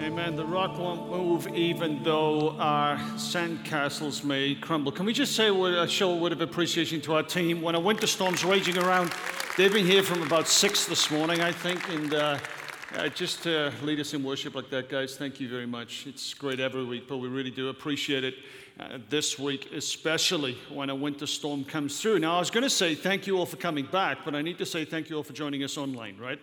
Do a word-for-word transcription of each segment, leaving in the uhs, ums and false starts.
Amen. The rock won't move even though our sandcastles may crumble. Can we just say a show a word of appreciation to our team? When a winter storm's raging around, they've been here from about six this morning, I think, and uh, uh, just to lead us in worship like that, guys, thank you very much. It's great every week, but we really do appreciate it uh, this week, especially when a winter storm comes through. Now, I was going to say thank you all for coming back, but I need to say thank you all for joining us online, right?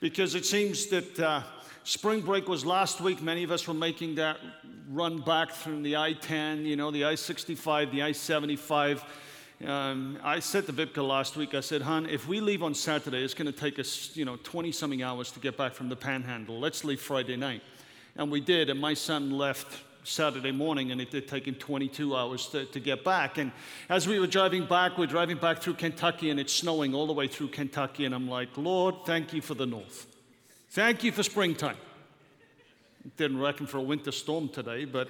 Because it seems that uh, spring break was last week. Many of us were making that run back from the I ten, you know, the I sixty-five, the I seventy-five. Um, I said to Wibke last week, I said, hon, if we leave on Saturday, it's going to take us, you know, twenty-something hours to get back from the Panhandle. Let's leave Friday night. And we did, and my son left Saturday morning, and it did take him twenty-two hours to, to get back. And as we were driving back, we're driving back through Kentucky, and it's snowing all the way through Kentucky, and I'm like, Lord, thank you for the north. Thank you for springtime. Didn't reckon for a winter storm today, but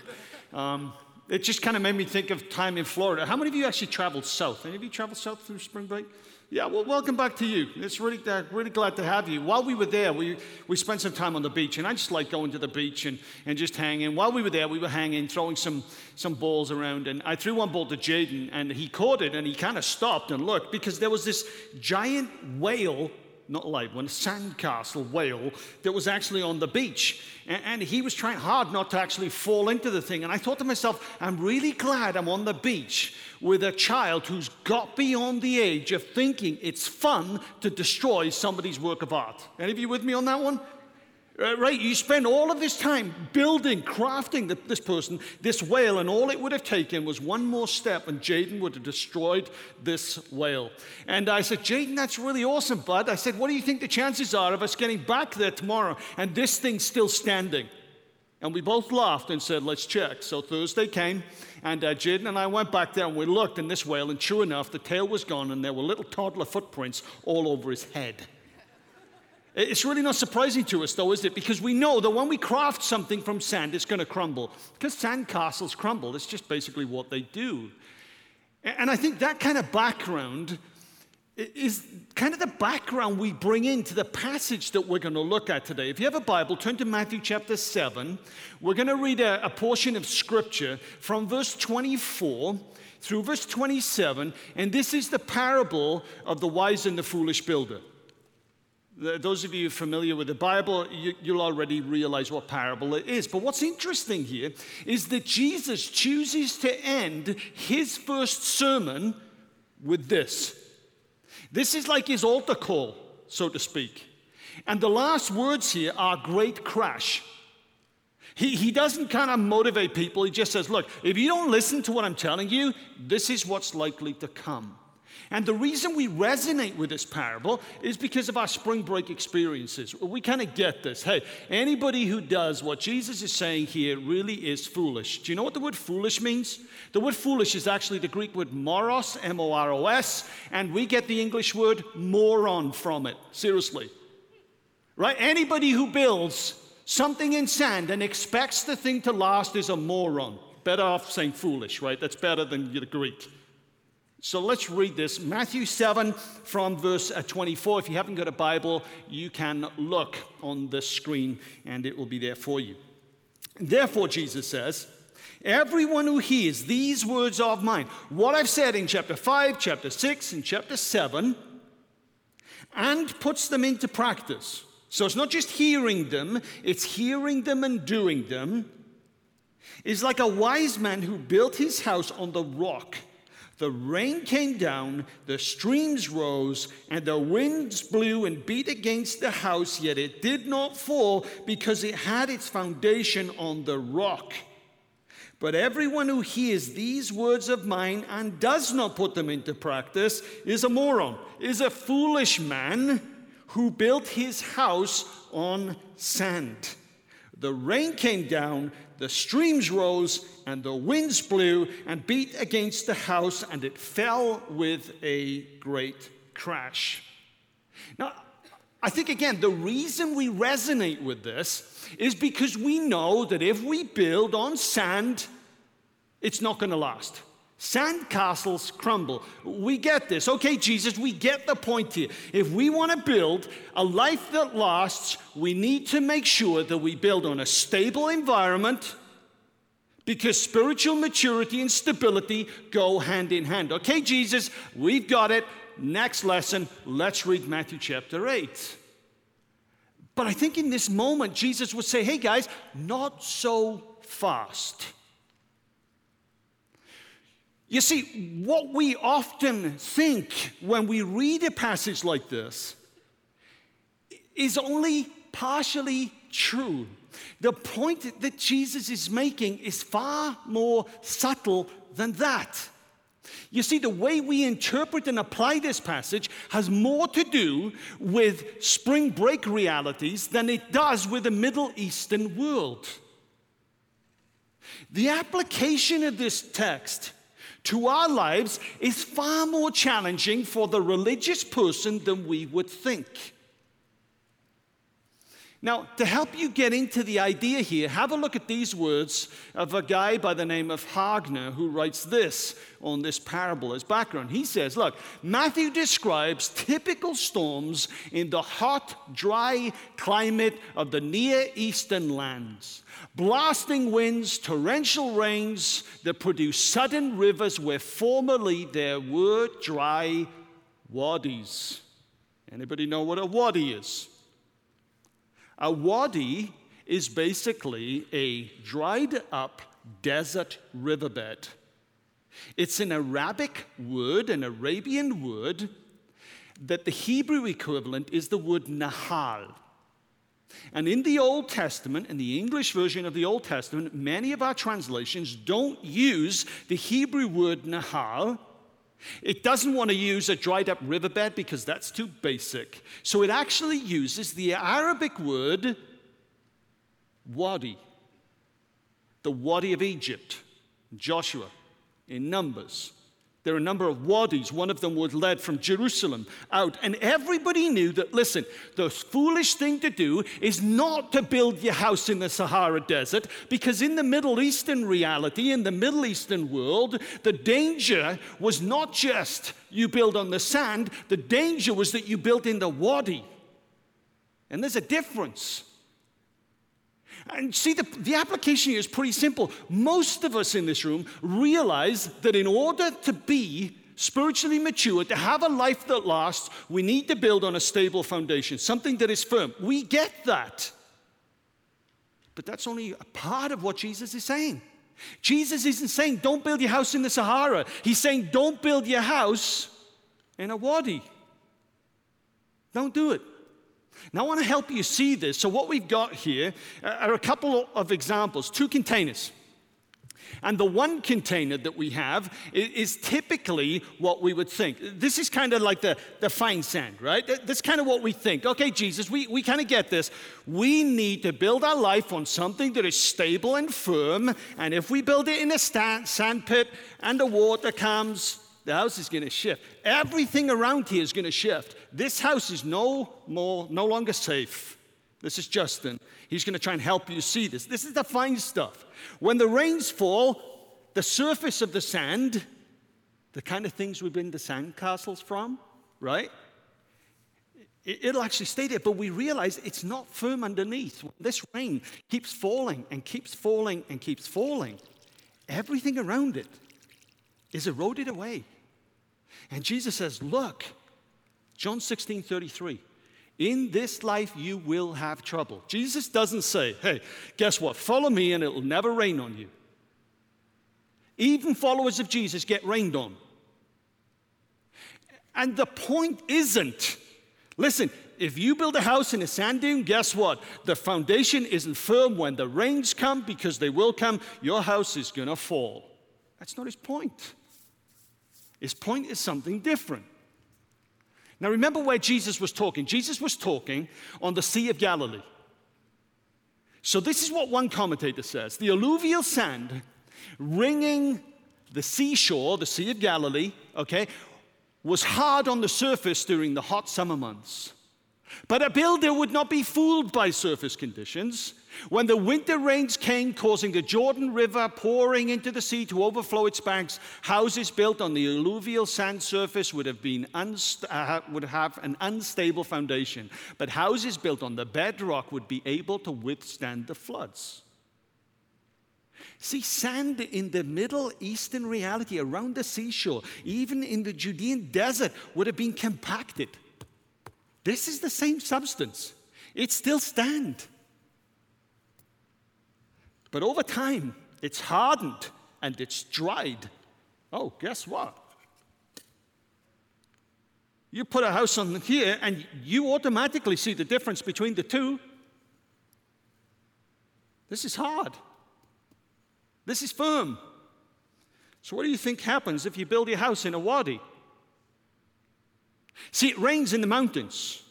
um, it just kind of made me think of time in Florida. How many of you actually traveled south? Any of you traveled south through spring break? Yeah, well, welcome back to you. It's really uh, really glad to have you. While we were there, we, we spent some time on the beach, and I just like going to the beach and, and just hanging. While we were there, we were hanging, throwing some, some balls around, and I threw one ball to Jaden, and he caught it, and he kind of stopped and looked, because there was this giant whale, not live one, sandcastle whale that was actually on the beach. And, and he was trying hard not to actually fall into the thing. And I thought to myself, I'm really glad I'm on the beach with a child who's got beyond the age of thinking it's fun to destroy somebody's work of art. Any of you with me on that one? Right, you spend all of this time building, crafting the, this person, this whale, and all it would have taken was one more step, and Jaden would have destroyed this whale. And I said, Jaden, that's really awesome, bud. I said, what do you think the chances are of us getting back there tomorrow and this thing's still standing? And we both laughed and said, let's check. So Thursday came, and uh, Jaden and I went back there, and we looked in this whale, and sure enough, the tail was gone, and there were little toddler footprints all over his head. It's really not surprising to us, though, is it? Because we know that when we craft something from sand, it's going to crumble. Because sandcastles crumble. It's just basically what they do. And I think that kind of background is kind of the background we bring into the passage that we're going to look at today. If you have a Bible, turn to Matthew chapter seven. We're going to read a, a portion of Scripture from verse twenty-four through verse twenty-seven. And this is the parable of the wise and the foolish builder. Those of you familiar with the Bible, you, you'll already realize what parable it is. But what's interesting here is that Jesus chooses to end his first sermon with this. This is like his altar call, so to speak. And the last words here are great crash. He, he doesn't kind of motivate people. He just says, look, if you don't listen to what I'm telling you, this is what's likely to come. And the reason we resonate with this parable is because of our spring break experiences. We kind of get this. Hey, anybody who does what Jesus is saying here really is foolish. Do you know what the word foolish means? The word foolish is actually the Greek word moros, M O R O S, and we get the English word moron from it. Seriously. Right? Anybody who builds something in sand and expects the thing to last is a moron. Better off saying foolish, right? That's better than the Greek. So let's read this. Matthew seven from verse twenty-four. If you haven't got a Bible, you can look on the screen and it will be there for you. Therefore, Jesus says, everyone who hears these words of mine, what I've said in chapter five, chapter six, and chapter seven, and puts them into practice. So it's not just hearing them, it's hearing them and doing them. Is like a wise man who built his house on the rock. The rain came down, the streams rose, and the winds blew and beat against the house, yet it did not fall because it had its foundation on the rock. But everyone who hears these words of mine and does not put them into practice is a moron, is a foolish man who built his house on sand. The rain came down, the streams rose, and the winds blew and beat against the house, and it fell with a great crash. Now, I think, again, the reason we resonate with this is because we know that if we build on sand, it's not going to last. Sandcastles crumble. We get this. Okay, Jesus, we get the point here. If we want to build a life that lasts, we need to make sure that we build on a stable environment, because spiritual maturity and stability go hand in hand. Okay, Jesus, we've got it. Next lesson, let's read Matthew chapter eight. But I think in this moment, Jesus would say, hey guys, not so fast. You see, what we often think when we read a passage like this is only partially true. The point that Jesus is making is far more subtle than that. You see, the way we interpret and apply this passage has more to do with spring break realities than it does with the Middle Eastern world. The application of this text to our lives is far more challenging for the religious person than we would think. Now, to help you get into the idea here, have a look at these words of a guy by the name of Hagner, who writes this on this parable as background. He says, look, Matthew describes typical storms in the hot, dry climate of the Near Eastern lands. Blasting winds, torrential rains that produce sudden rivers where formerly there were dry wadis. Anybody know what a wadi is? A wadi is basically a dried-up desert riverbed. It's an Arabic word, an Arabian word, that the Hebrew equivalent is the word nahal. And in the Old Testament, in the English version of the Old Testament, many of our translations don't use the Hebrew word nahal. It doesn't want to use a dried-up riverbed because that's too basic. So it actually uses the Arabic word wadi, the Wadi of Egypt, Joshua, in Numbers. There are a number of wadis. One of them was led from Jerusalem out. And everybody knew that, listen, the foolish thing to do is not to build your house in the Sahara Desert, because in the Middle Eastern reality, in the Middle Eastern world, the danger was not just you build on the sand. The danger was that you built in the wadi. And there's a difference. And see, the, the application here is pretty simple. Most of us in this room realize that in order to be spiritually mature, to have a life that lasts, we need to build on a stable foundation, something that is firm. We get that. But that's only a part of what Jesus is saying. Jesus isn't saying, don't build your house in the Sahara. He's saying, don't build your house in a wadi. Don't do it. Now, I want to help you see this. So what we've got here are a couple of examples, two containers. And the one container that we have is typically what we would think. This is kind of like the, the fine sand, right? That's kind of what we think. Okay, Jesus, we, we kind of get this. We need to build our life on something that is stable and firm. And if we build it in a stand, sand pit and the water comes, the house is going to shift. Everything around here is going to shift. This house is no more, no longer safe. This is Justin. He's going to try and help you see this. This is the fine stuff. When the rains fall, the surface of the sand, the kind of things we build the sand castles from, right? It'll actually stay there, but we realize it's not firm underneath. This rain keeps falling and keeps falling and keeps falling. Everything around it is eroded away. And Jesus says, look, John sixteen thirty-three, in this life you will have trouble. Jesus doesn't say, hey, guess what? Follow me and it'll never rain on you. Even followers of Jesus get rained on. And the point isn't, listen, if you build a house in a sand dune, guess what? The foundation isn't firm. When the rains come, because they will come, your house is going to fall. That's not his point. His point is something different. Now, remember where Jesus was talking. Jesus was talking on the Sea of Galilee. So this is what one commentator says. The alluvial sand ringing the seashore, the Sea of Galilee, okay, was hard on the surface during the hot summer months. But a builder would not be fooled by surface conditions. When the winter rains came, causing the Jordan River pouring into the sea to overflow its banks, houses built on the alluvial sand surface would have been unst- uh, would have an unstable foundation. But houses built on the bedrock would be able to withstand the floods. See, sand in the Middle Eastern reality around the seashore, even in the Judean desert, would have been compacted. This is the same substance. It's still sand. But over time, it's hardened and it's dried. Oh, guess what? You put a house on here and you automatically see the difference between the two. This is hard. This is firm. So what do you think happens if you build your house in a wadi? See, it rains in the mountains.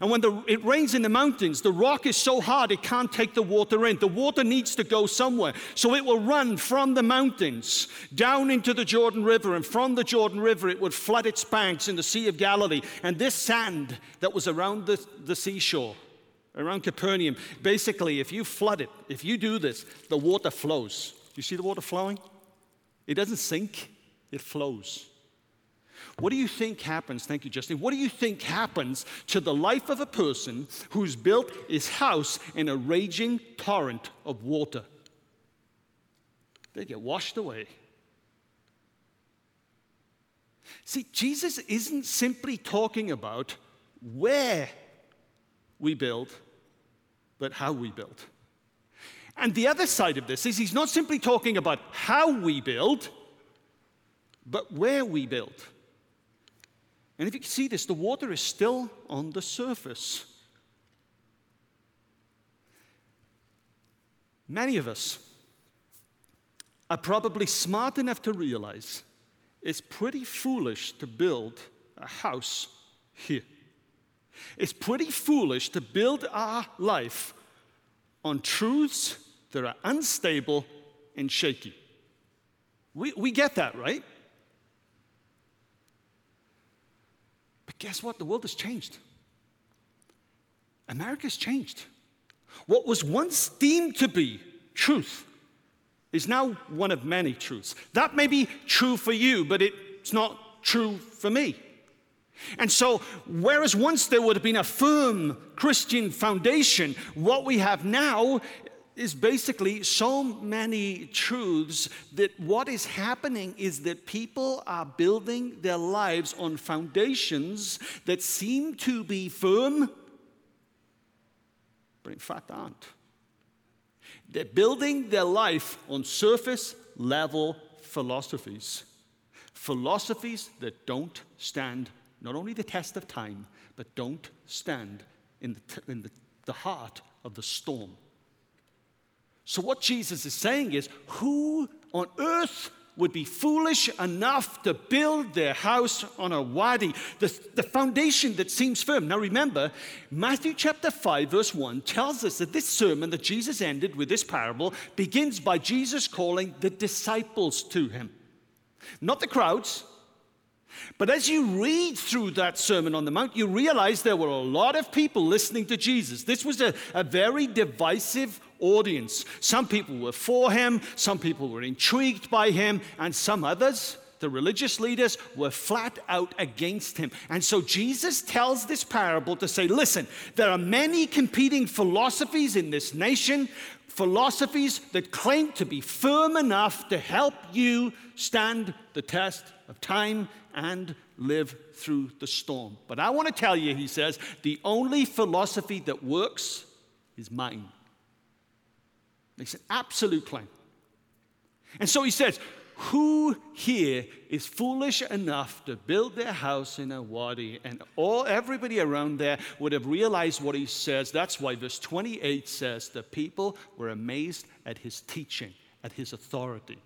And when the, it rains in the mountains, the rock is so hard it can't take the water in. The water needs to go somewhere. So it will run from the mountains down into the Jordan River. And from the Jordan River, it would flood its banks in the Sea of Galilee. And this sand that was around the, the seashore, around Capernaum, basically, if you flood it, if you do this, the water flows. You see the water flowing? It doesn't sink. It flows. What do you think happens? Thank you, Justin. What do you think happens to the life of a person who's built his house in a raging torrent of water? They get washed away. See, Jesus isn't simply talking about where we build, but how we build. And the other side of this is he's not simply talking about how we build, but where we build. And if you can see this, the water is still on the surface. Many of us are probably smart enough to realize it's pretty foolish to build a house here. It's pretty foolish to build our life on truths that are unstable and shaky. We, we get that, right? Guess what? The world has changed. America's changed. What was once deemed to be truth is now one of many truths. That may be true for you, but it's not true for me. And so, whereas once there would have been a firm Christian foundation, what we have now is basically so many truths that what is happening is that people are building their lives on foundations that seem to be firm, but in fact aren't. They're building their life on surface level philosophies. Philosophies that don't stand not only the test of time, but don't stand in the, t- in the, the heart of the storm. So what Jesus is saying is, who on earth would be foolish enough to build their house on a wadi, the, the foundation that seems firm? Now remember, Matthew chapter five, verse one, tells us that this sermon that Jesus ended with this parable begins by Jesus calling the disciples to him. Not the crowds. But as you read through that Sermon on the Mount, you realize there were a lot of people listening to Jesus. This was a, a very divisive audience. Some people were for him, some people were intrigued by him, and some others, the religious leaders, were flat out against him. And so Jesus tells this parable to say, listen, there are many competing philosophies in this nation, philosophies that claim to be firm enough to help you stand the test of time and live through the storm. But I want to tell you, he says, the only philosophy that works is mine. Makes an absolute claim. And so he says, who here is foolish enough to build their house in a wadi? And all everybody around there would have realized what he says. That's why verse twenty-eight says the people were amazed at his teaching, at his authority.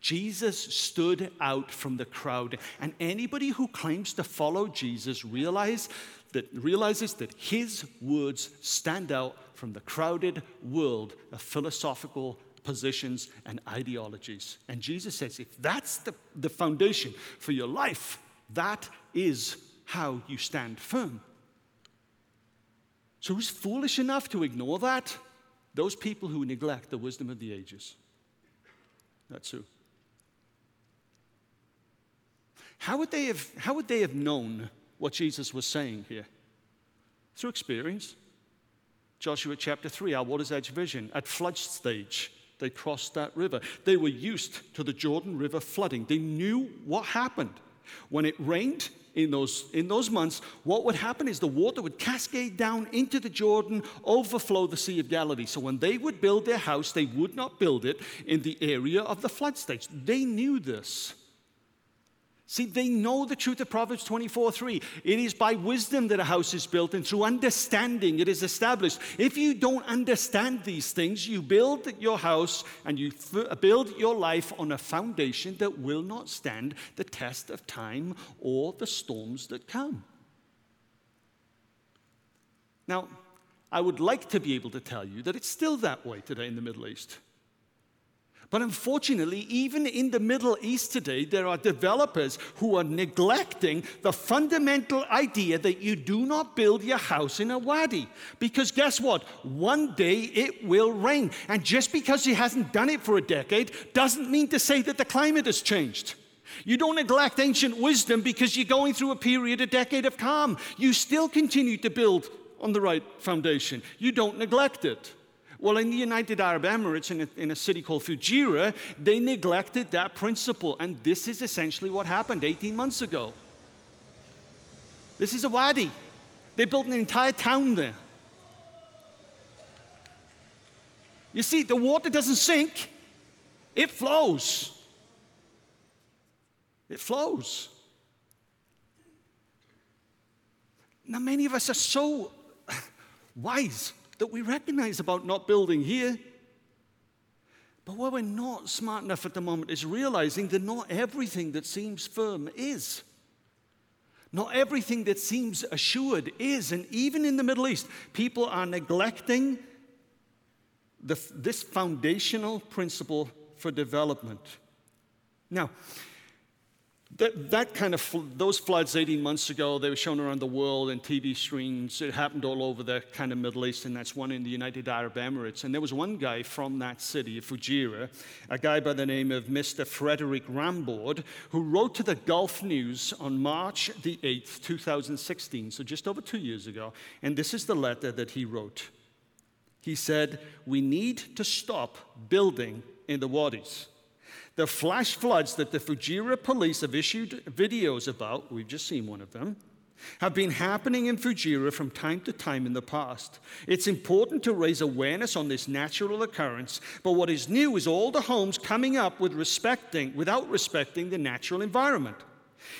Jesus stood out from the crowd, and anybody who claims to follow Jesus realize that, realizes that his words stand out from the crowded world of philosophical positions and ideologies. And Jesus says, if that's the, the foundation for your life, that is how you stand firm. So who's foolish enough to ignore that? Those people who neglect the wisdom of the ages. That's who. How would they have, how would they have known what Jesus was saying here? Through experience. Joshua chapter three, our water's edge vision. At flood stage, they crossed that river. They were used to the Jordan River flooding. They knew what happened. When it rained in those, in those months, what would happen is the water would cascade down into the Jordan, overflow the Sea of Galilee. So when they would build their house, they would not build it in the area of the flood stage. They knew this. See, they know the truth of Proverbs twenty-four three. It is by wisdom that a house is built, and through understanding it is established. If you don't understand these things, you build your house and you f- build your life on a foundation that will not stand the test of time or the storms that come. Now, I would like to be able to tell you that it's still that way today in the Middle East. But unfortunately, even in the Middle East today, there are developers who are neglecting the fundamental idea that you do not build your house in a wadi. Because guess what? One day it will rain. And just because it hasn't done it for a decade doesn't mean to say that the climate has changed. You don't neglect ancient wisdom because you're going through a period, a decade of calm. You still continue to build on the right foundation. You don't neglect it. Well, in the United Arab Emirates, in a, in a city called Fujairah, they neglected that principle. And this is essentially what happened eighteen months ago. This is a wadi. They built an entire town there. You see, the water doesn't sink. It flows. It flows. Now, many of us are so wise that we recognize about not building here. But what we're not smart enough at the moment is realizing that not everything that seems firm is. Not everything that seems assured is. And even in the Middle East, people are neglecting the, this foundational principle for development. Now, That, that kind of, fl- those floods eighteen months ago, they were shown around the world in T V screens. It happened all over the kind of Middle East, and that's one in the United Arab Emirates. And there was one guy from that city, Fujairah, a guy by the name of Mister Frederick Ramboard, who wrote to the Gulf News on March the eighth, twenty sixteen, so just over two years ago. And this is the letter that he wrote. He said, "We need to stop building in the wadis. The flash floods that the Fujairah police have issued videos about," we've just seen one of them, "have been happening in Fujairah from time to time in the past. It's important to raise awareness on this natural occurrence, but what is new is all the homes coming up with respecting, without respecting the natural environment.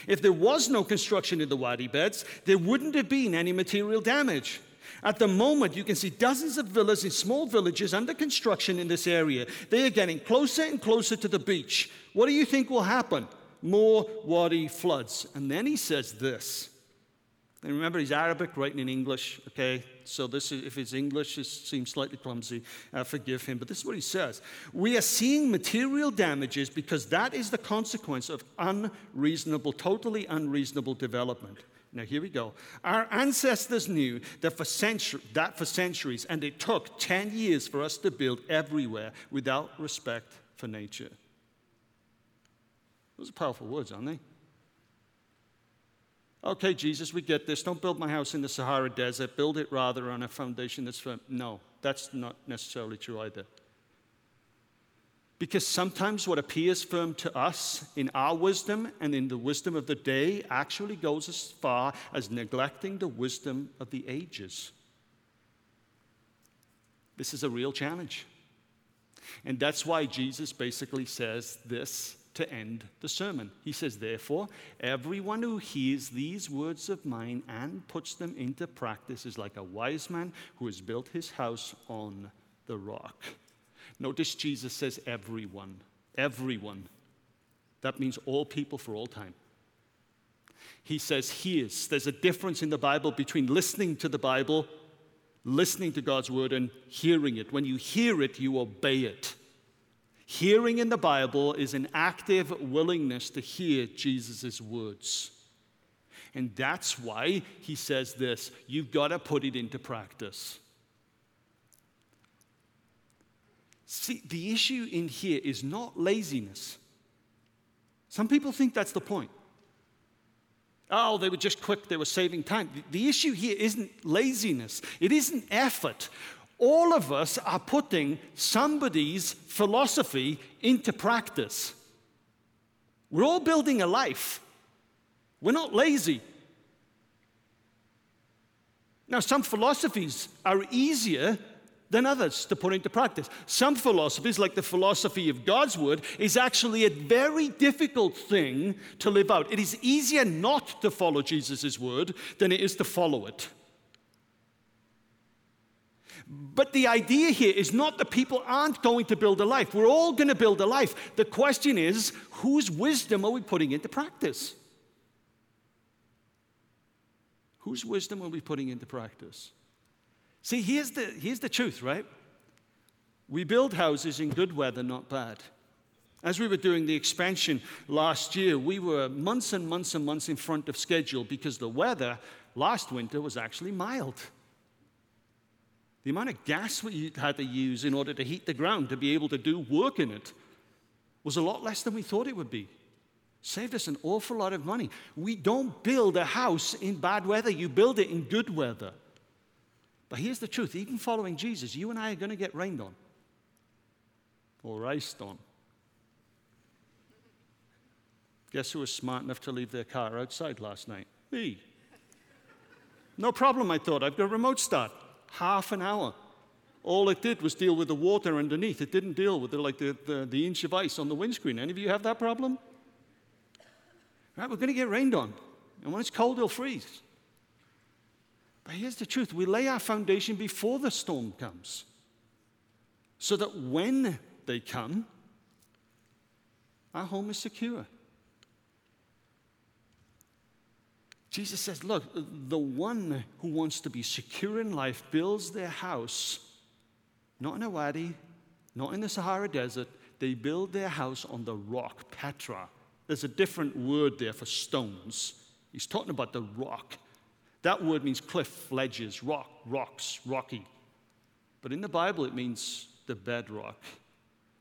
If there was no construction in the wadi beds, there wouldn't have been any material damage. At the moment, you can see dozens of villas in small villages under construction in this area. They are getting closer and closer to the beach. What do you think will happen? More wadi floods." And then he says this. And remember, he's Arabic writing in English, okay? So this is, if his English is, seems slightly clumsy, uh, forgive him. But this is what he says. "We are seeing material damages because that is the consequence of unreasonable, totally unreasonable development." Now, here we go. "Our ancestors knew that for, centu- that for centuries, and it took ten years for us to build everywhere without respect for nature." Those are powerful words, aren't they? Okay, Jesus, we get this. Don't build my house in the Sahara Desert. Build it rather on a foundation that's firm. No, that's not necessarily true either. Because sometimes what appears firm to us in our wisdom and in the wisdom of the day actually goes as far as neglecting the wisdom of the ages. This is a real challenge. And that's why Jesus basically says this to end the sermon. He says, "Therefore, everyone who hears these words of mine and puts them into practice is like a wise man who has built his house on the rock." Notice Jesus says everyone, everyone. That means all people for all time. He says hears. There's a difference in the Bible between listening to the Bible, listening to God's word, and hearing it. When you hear it, you obey it. Hearing in the Bible is an active willingness to hear Jesus' words. And that's why he says this, you've got to put it into practice. See, the issue in here is not laziness. Some people think that's the point. Oh, they were just quick, they were saving time. The issue here isn't laziness, it isn't effort. All of us are putting somebody's philosophy into practice. We're all building a life. We're not lazy. Now, some philosophies are easier than others to put into practice. Some philosophies, like the philosophy of God's word, is actually a very difficult thing to live out. It is easier not to follow Jesus' word than it is to follow it. But the idea here is not that people aren't going to build a life. We're all going to build a life. The question is, whose wisdom are we putting into practice? Whose wisdom are we putting into practice? See, here's the, here's the truth, right? We build houses in good weather, not bad. As we were doing the expansion last year, we were months and months and months in front of schedule because the weather last winter was actually mild. The amount of gas we had to use in order to heat the ground to be able to do work in it was a lot less than we thought it would be. Saved us an awful lot of money. We don't build a house in bad weather. You build it in good weather. But here's the truth. Even following Jesus, you and I are going to get rained on or iced on. Guess who was smart enough to leave their car outside last night? Me. No problem, I thought. I've got a remote start. Half an hour. All it did was deal with the water underneath. It didn't deal with the, like the, the, the inch of ice on the windscreen. Any of you have that problem? Right, we're going to get rained on. And when it's cold, it'll freeze. But here's the truth. We lay our foundation before the storm comes so that when they come, our home is secure. Jesus says, look, the one who wants to be secure in life builds their house, not in a wadi, not in the Sahara Desert. They build their house on the rock, Petra. There's a different word there for stones. He's talking about the rock. That word means cliff, ledges, rock, rocks, rocky. But in the Bible, it means the bedrock.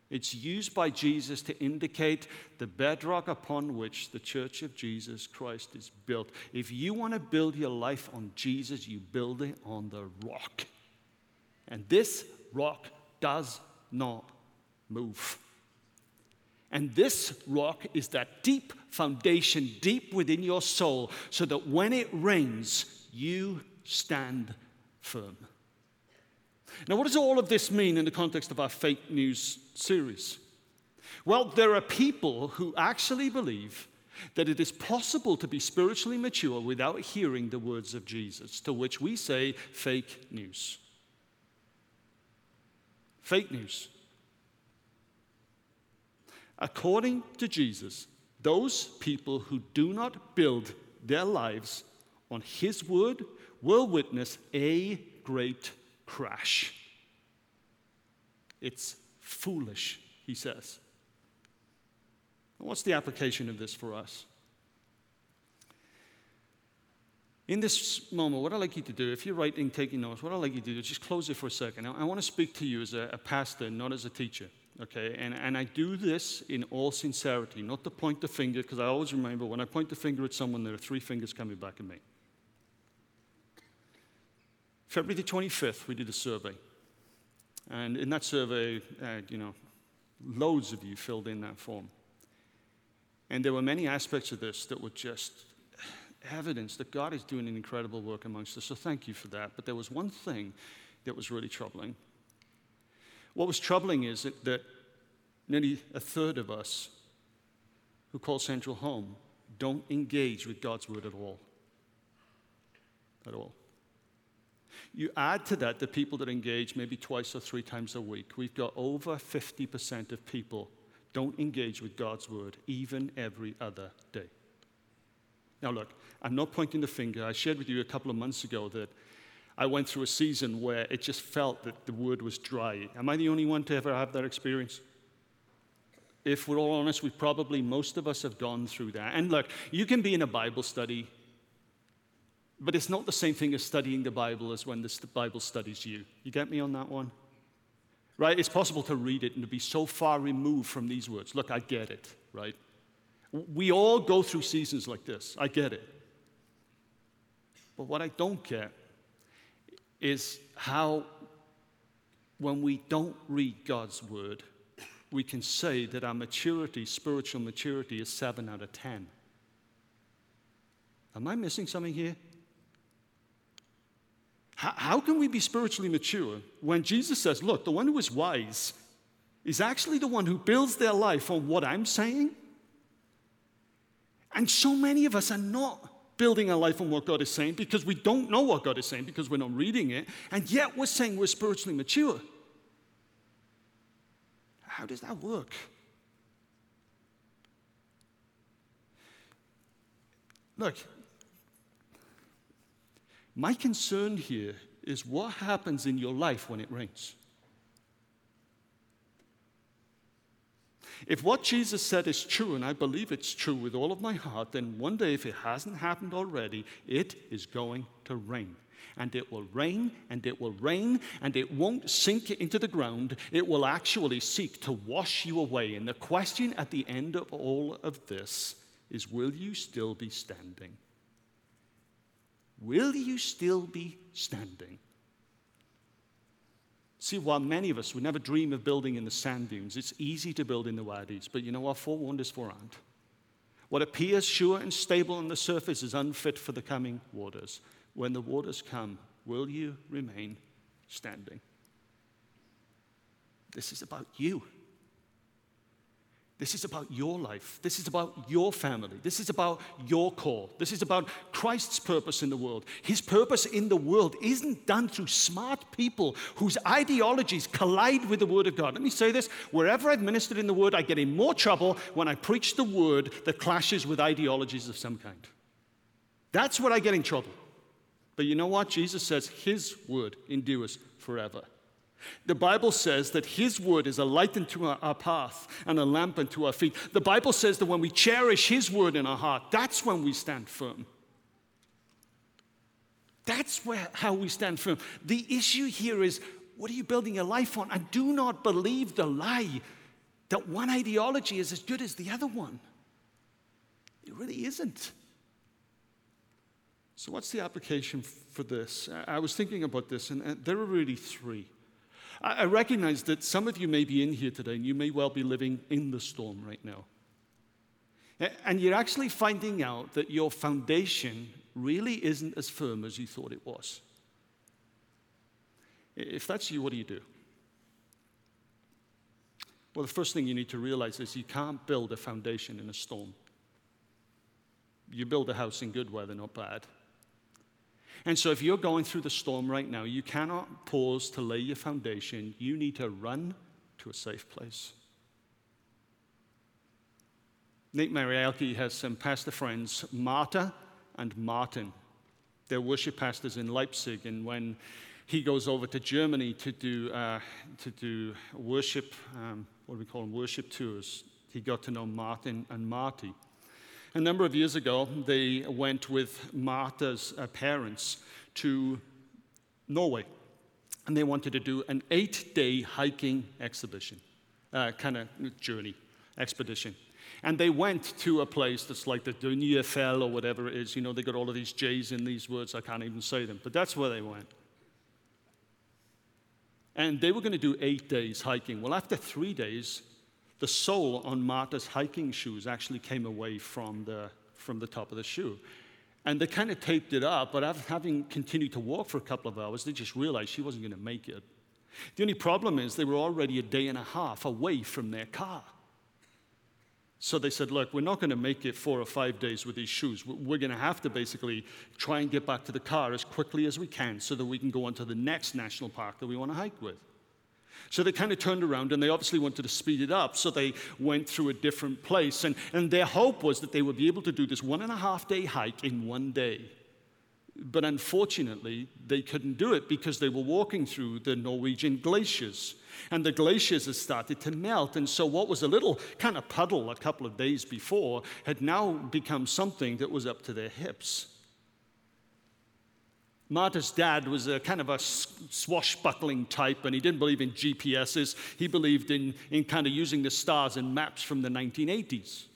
It's used by Jesus to indicate the bedrock upon which the church of Jesus Christ is built. If you want to build your life on Jesus, you build it on the rock. And this rock does not move. And this rock is that deep foundation deep within your soul so that when it rains, you stand firm. Now, what does all of this mean in the context of our fake news series? Well, there are people who actually believe that it is possible to be spiritually mature without hearing the words of Jesus, to which we say fake news. Fake news. According to Jesus, those people who do not build their lives on his word will witness a great crash. It's foolish, he says. What's the application of this for us? In this moment, what I'd like you to do, if you're writing, taking notes, what I'd like you to do is just close it for a second. I, I want to speak to you as a, a pastor, not as a teacher, okay? And, and I do this in all sincerity, not to point the finger, because I always remember when I point the finger at someone, there are three fingers coming back at me. February the twenty-fifth, we did a survey. And in that survey, uh, you know, loads of you filled in that form. And there were many aspects of this that were just evidence that God is doing an incredible work amongst us. So thank you for that. But there was one thing that was really troubling. What was troubling is that, that nearly a third of us who call Central home don't engage with God's word at all. At all. You add to that the people that engage maybe twice or three times a week. We've got over fifty percent of people don't engage with God's word, even every other day. Now, look, I'm not pointing the finger. I shared with you a couple of months ago that I went through a season where it just felt that the word was dry. Am I the only one to ever have that experience? If we're all honest, we probably, most of us have gone through that. And look, you can be in a Bible study But it's not the same thing as studying the Bible as when the Bible studies you. You get me on that one? Right? It's possible to read it and to be so far removed from these words. Look, I get it, right? We all go through seasons like this. I get it. But what I don't get is how, when we don't read God's word, we can say that our maturity, spiritual maturity, is seven out of ten. Am I missing something here? How, how can we be spiritually mature when Jesus says, look, the one who is wise is actually the one who builds their life on what I'm saying? And so many of us are not building our life on what God is saying because we don't know what God is saying because we're not reading it, and yet we're saying we're spiritually mature. How does that work? Look, my concern here is what happens in your life when it rains. If what Jesus said is true, and I believe it's true with all of my heart, then one day, if it hasn't happened already, it is going to rain. And it will rain, and it will rain, and it won't sink into the ground. It will actually seek to wash you away. And the question at the end of all of this is, will you still be standing? Will you still be standing? See, while many of us would never dream of building in the sand dunes, it's easy to build in the wadis, but you know what? Forewarned is forearmed. What appears sure and stable on the surface is unfit for the coming waters. When the waters come, will you remain standing? This is about you. This is about your life. This is about your family. This is about your call. This is about Christ's purpose in the world. His purpose in the world isn't done through smart people whose ideologies collide with the Word of God. Let me say this. Wherever I've ministered in the Word, I get in more trouble when I preach the Word that clashes with ideologies of some kind. That's where I get in trouble. But you know what? Jesus says His Word endures forever. The Bible says that His word is a light unto our, our path and a lamp unto our feet. The Bible says that when we cherish His word in our heart, that's when we stand firm. That's where how we stand firm. The issue here is, what are you building your life on? And do not believe the lie that one ideology is as good as the other one. It really isn't. So what's the application for this? I was thinking about this, and there are really three. I recognize that some of you may be in here today, and you may well be living in the storm right now. And you're actually finding out that your foundation really isn't as firm as you thought it was. If that's you, what do you do? Well, the first thing you need to realize is you can't build a foundation in a storm. You build a house in good weather, not bad. And so if you're going through the storm right now, you cannot pause to lay your foundation. You need to run to a safe place. Nate Marielke has some pastor friends, Marta and Martin. They're worship pastors in Leipzig. And when he goes over to Germany to do, uh, to do worship, um, what do we call them, worship tours, he got to know Martin and Marty. A number of years ago, they went with Marta's uh, parents to Norway, and they wanted to do an eight-day hiking exhibition, uh, kind of journey, expedition. And they went to a place that's like the Dunjefjell or whatever it is. You know, they got all of these J's in these words. I can't even say them, but that's where they went. And they were going to do eight days hiking. Well, after three days, the sole on Marta's hiking shoes actually came away from the from the top of the shoe. And they kind of taped it up, but after having continued to walk for a couple of hours, they just realized she wasn't going to make it. The only problem is they were already a day and a half away from their car. So they said, look, we're not going to make it four or five days with these shoes. We're going to have to basically try and get back to the car as quickly as we can so that we can go on to the next national park that we want to hike with. So they kind of turned around, and they obviously wanted to speed it up, so they went through a different place. And, and their hope was that they would be able to do this one-and-a-half-day hike in one day. But unfortunately, they couldn't do it because they were walking through the Norwegian glaciers. And the glaciers had started to melt, and so what was a little kind of puddle a couple of days before had now become something that was up to their hips. Marta's dad was a kind of a swashbuckling type, and he didn't believe in G P Ses. He believed in, in kind of using the stars and maps from the nineteen eighties.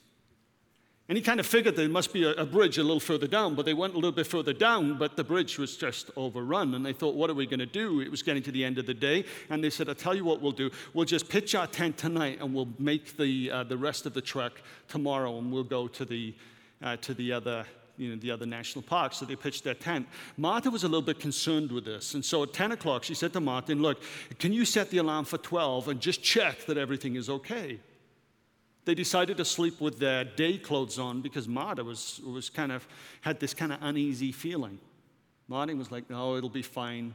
And he kind of figured there must be a, a bridge a little further down, but they went a little bit further down, but the bridge was just overrun. And they thought, what are we going to do? It was getting to the end of the day. And they said, I'll tell you what we'll do. We'll just pitch our tent tonight, and we'll make the uh, the rest of the trek tomorrow, and we'll go to the uh, to the other you know, the other national parks. So they pitched their tent. Marta was a little bit concerned with this. And so at ten o'clock, she said to Martin, look, can you set the alarm for twelve and just check that everything is okay? They decided to sleep with their day clothes on because Marta was, was kind of, had this kind of uneasy feeling. Martin was like, no, it'll be fine.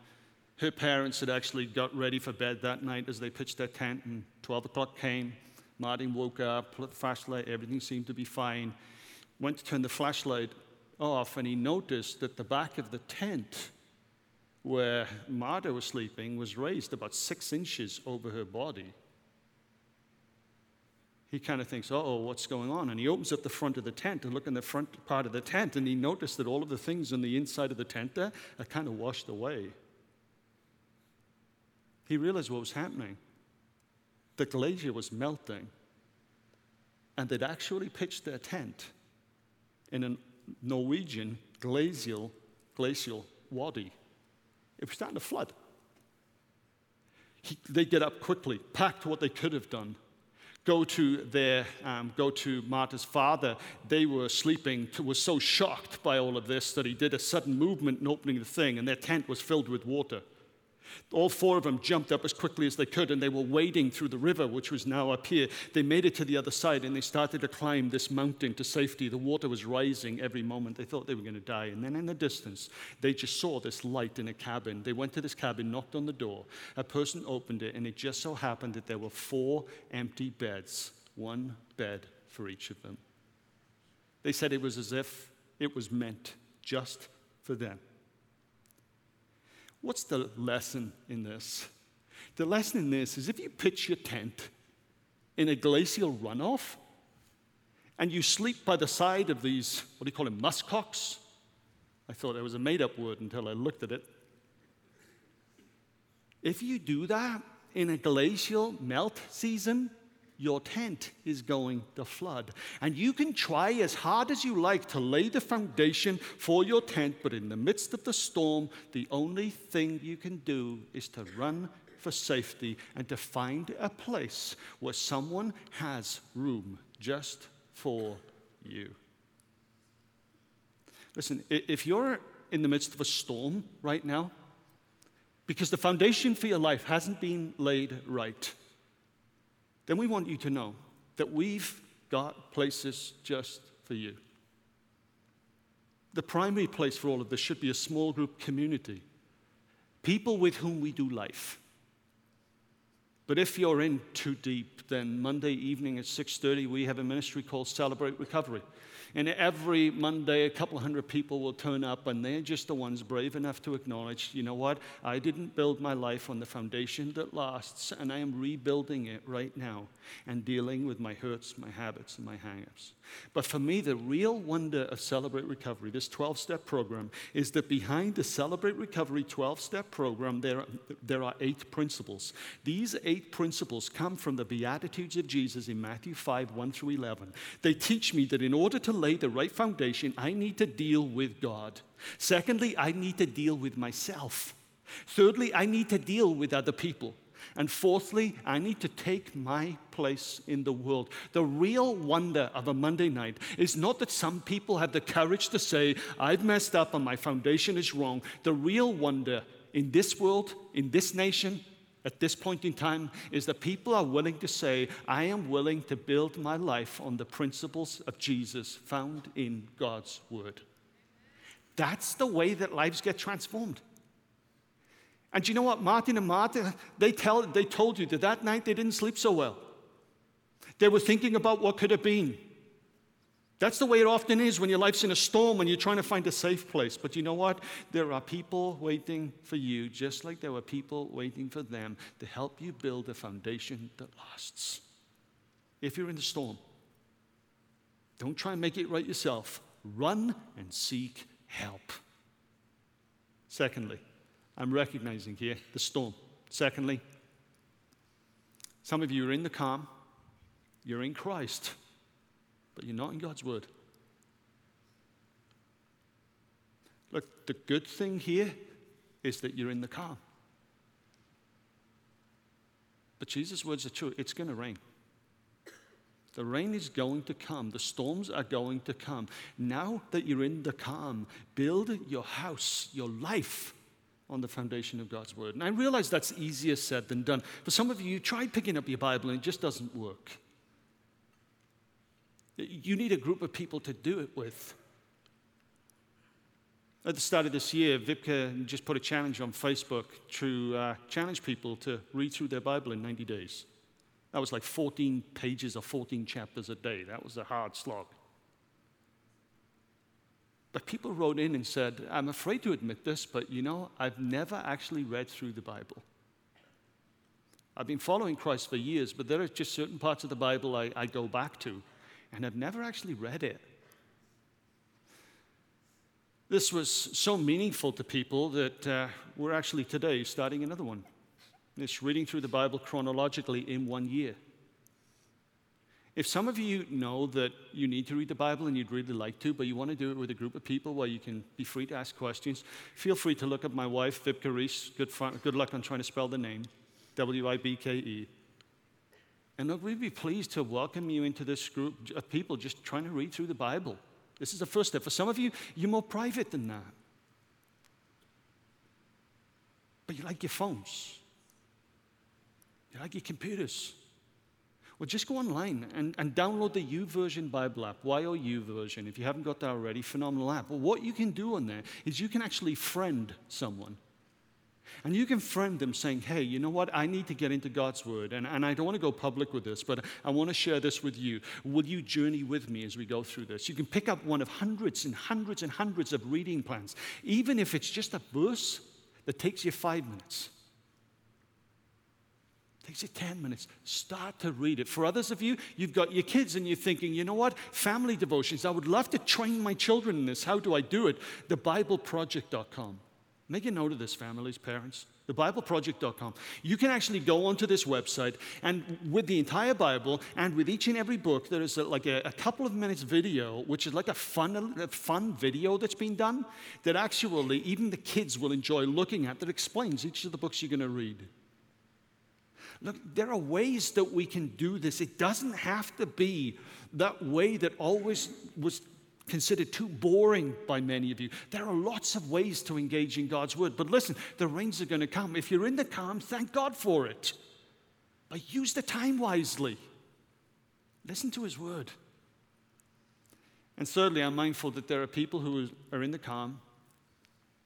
Her parents had actually got ready for bed that night as they pitched their tent, and twelve o'clock came. Martin woke up, put the flashlight, everything seemed to be fine. Went to turn the flashlight off, and he noticed that the back of the tent where Marta was sleeping was raised about six inches over her body. He kind of thinks, uh-oh, what's going on? And he opens up the front of the tent and look in the front part of the tent, and he noticed that all of the things on the inside of the tent there are kind of washed away. He realized what was happening. The glacier was melting, and they'd actually pitched their tent in a Norwegian glacial, glacial wadi. It was starting to flood. He, they get up quickly, packed what they could have done. Go to their, um, go to Marta's father. They were sleeping, to, was so shocked by all of this that he did a sudden movement in opening the thing, and their tent was filled with water. All four of them jumped up as quickly as they could, and they were wading through the river, which was now up here. They made it to the other side, and they started to climb this mountain to safety. The water was rising every moment. They thought they were going to die. And then in the distance, they just saw this light in a cabin. They went to this cabin, knocked on the door. A person opened it, and it just so happened that there were four empty beds, one bed for each of them. They said it was as if it was meant just for them. What's the lesson in this? The lesson in this is if you pitch your tent in a glacial runoff and you sleep by the side of these, what do you call them, muskox? I thought it was a made-up word until I looked at it. If you do that in a glacial melt season, your tent is going to flood. And you can try as hard as you like to lay the foundation for your tent, but in the midst of the storm, the only thing you can do is to run for safety and to find a place where someone has room just for you. Listen, if you're in the midst of a storm right now, because the foundation for your life hasn't been laid right, then we want you to know that we've got places just for you. The primary place for all of this should be a small group community, people with whom we do life. But if you're in too deep, then Monday evening at six thirty, we have a ministry called Celebrate Recovery. And every Monday, a couple hundred people will turn up, and they're just the ones brave enough to acknowledge, you know what? I didn't build my life on the foundation that lasts, and I am rebuilding it right now and dealing with my hurts, my habits, and my hang-ups. But for me, the real wonder of Celebrate Recovery, this twelve-step program, is that behind the Celebrate Recovery twelve-step program, there are, there are eight principles. These eight principles come from the Beatitudes of Jesus in Matthew five, one through eleven. They teach me that in order to lay the right foundation, I need to deal with God. Secondly, I need to deal with myself. Thirdly, I need to deal with other people. And fourthly, I need to take my place in the world. The real wonder of a Monday night is not that some people have the courage to say, I've messed up and my foundation is wrong. The real wonder in this world, in this nation, at this point in time, is that people are willing to say, I am willing to build my life on the principles of Jesus found in God's word. That's the way that lives get transformed. And you know what? Martin and Marta, they, tell, they told you that that night they didn't sleep so well. They were thinking about what could have been. That's the way it often is when your life's in a storm and you're trying to find a safe place. But you know what? There are people waiting for you, just like there were people waiting for them to help you build a foundation that lasts. If you're in the storm, don't try and make it right yourself. Run and seek help. Secondly, I'm recognizing here the storm. Secondly, some of you are in the calm, you're in Christ, but you're not in God's word. Look, the good thing here is that you're in the calm. But Jesus' words are true. It's going to rain. The rain is going to come. The storms are going to come. Now that you're in the calm, build your house, your life, on the foundation of God's word. And I realize that's easier said than done. For some of you, you tried picking up your Bible and it just doesn't work. You need a group of people to do it with. At the start of this year, Wibke just put a challenge on Facebook to uh, challenge people to read through their Bible in ninety days. That was like fourteen pages or fourteen chapters a day. That was a hard slog. But people wrote in and said, I'm afraid to admit this, but you know, I've never actually read through the Bible. I've been following Christ for years, but there are just certain parts of the Bible I, I go back to, and I've never actually read it. This was so meaningful to people that uh, we're actually today starting another one. It's reading through the Bible chronologically in one year. If some of you know that you need to read the Bible and you'd really like to, but you want to do it with a group of people where you can be free to ask questions, feel free to look up my wife, Wibke Reese. Good, fun, good luck on trying to spell the name, W I B K E. And look, we'd be pleased to welcome you into this group of people just trying to read through the Bible. This is the first step. For some of you, you're more private than that. But you like your phones. You like your computers. Well, just go online and, and download the YouVersion Bible app, Y O U Version, if you haven't got that already, phenomenal app. Well, what you can do on there is you can actually friend someone. And you can friend them saying, hey, you know what, I need to get into God's word, and, and I don't want to go public with this, but I want to share this with you. Will you journey with me as we go through this? You can pick up one of hundreds and hundreds and hundreds of reading plans, even if it's just a verse that takes you five minutes. Takes you ten minutes. Start to read it. For others of you, you've got your kids and you're thinking, you know what? Family devotions. I would love to train my children in this. How do I do it? the bible project dot com. Make a note of this, families, parents. the bible project dot com. You can actually go onto this website and with the entire Bible and with each and every book, there is a, like a, a couple of minutes video, which is like a fun, a fun video that's been done that actually even the kids will enjoy looking at that explains each of the books you're going to read. Look, there are ways that we can do this. It doesn't have to be that way that always was considered too boring by many of you. There are lots of ways to engage in God's word. But listen, the rains are going to come. If you're in the calm, thank God for it. But use the time wisely. Listen to his word. And thirdly, I'm mindful that there are people who are in the calm.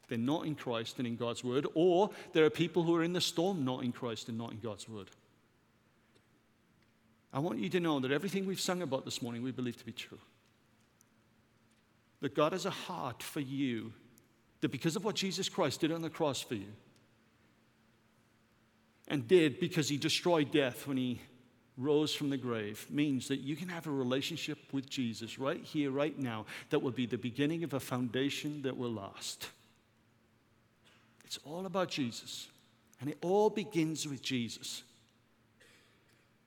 They're not in Christ and in God's word, or there are people who are in the storm, not in Christ and not in God's word. I want you to know that everything we've sung about this morning, we believe to be true. That God has a heart for you, that because of what Jesus Christ did on the cross for you, and did because he destroyed death when he rose from the grave, means that you can have a relationship with Jesus right here, right now, that will be the beginning of a foundation that will last. It's all about Jesus, and it all begins with Jesus.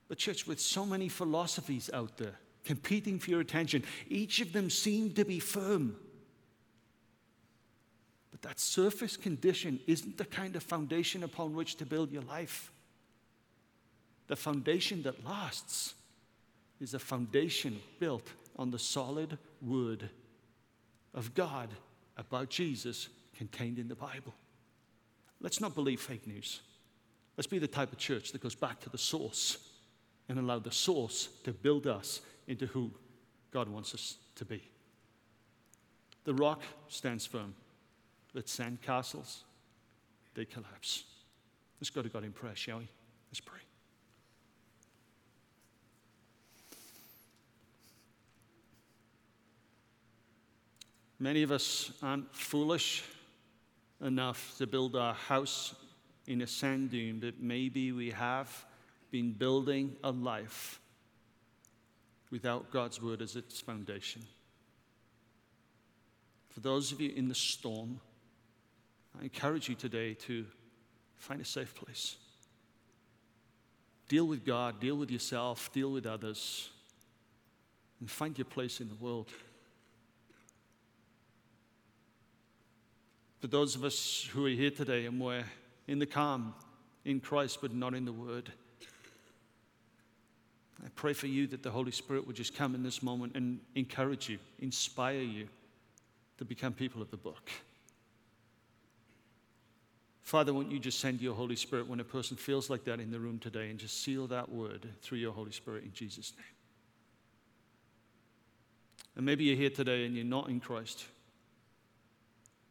But church, with so many philosophies out there, competing for your attention, each of them seem to be firm. But that surface condition isn't the kind of foundation upon which to build your life. The foundation that lasts is a foundation built on the solid word of God about Jesus contained in the Bible. Let's not believe fake news. Let's be the type of church that goes back to the source and allow the source to build us into who God wants us to be. The rock stands firm, but sand castles, they collapse. Let's go to God in prayer, shall we? Let's pray. Many of us aren't foolish enough to build our house in a sand dune, but maybe we have been building a life without God's word as its foundation. For those of you in the storm, I encourage you today to find a safe place. Deal with God, deal with yourself, deal with others, and find your place in the world. For those of us who are here today and we're in the calm, in Christ, but not in the Word, I pray for you that the Holy Spirit would just come in this moment and encourage you, inspire you to become people of the book. Father, won't you just send your Holy Spirit when a person feels like that in the room today, and just seal that word through your Holy Spirit in Jesus' name. And maybe you're here today and you're not in Christ,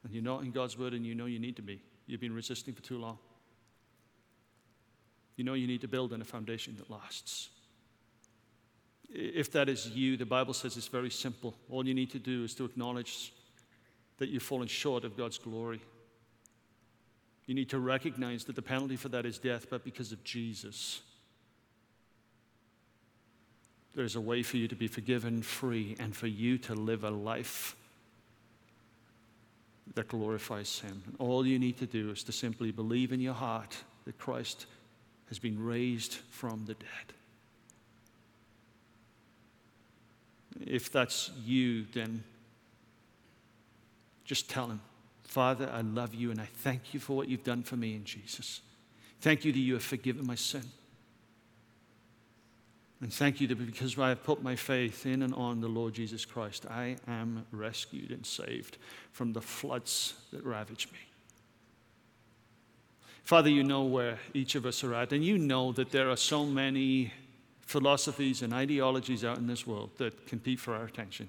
and you're not in God's word, and you know you need to be. You've been resisting for too long. You know you need to build on a foundation that lasts. If that is you, the Bible says it's very simple. All you need to do is to acknowledge that you've fallen short of God's glory. You need to recognize that the penalty for that is death, but because of Jesus, there is a way for you to be forgiven, free, and for you to live a life that glorifies him. And all you need to do is to simply believe in your heart that Christ has been raised from the dead. If that's you, then just tell him, Father, I love you and I thank you for what you've done for me in Jesus. Thank you that you have forgiven my sin. And thank you that because I have put my faith in and on the Lord Jesus Christ, I am rescued and saved from the floods that ravage me. Father, you know where each of us are at, and you know that there are so many philosophies and ideologies out in this world that compete for our attention.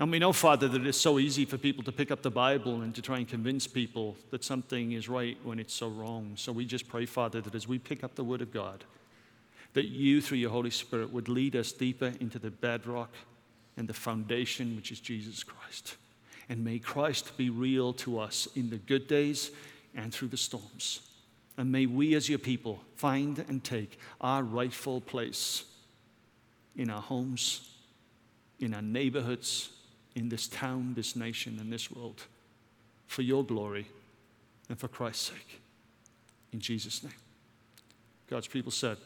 And we know, Father, that it's so easy for people to pick up the Bible and to try and convince people that something is right when it's so wrong. So we just pray, Father, that as we pick up the Word of God, that you, through your Holy Spirit, would lead us deeper into the bedrock and the foundation, which is Jesus Christ. And may Christ be real to us in the good days and through the storms. And may we, as your people, find and take our rightful place in our homes, in our neighborhoods, in this town, this nation, and this world, for your glory and for Christ's sake. In Jesus' name. God's people said,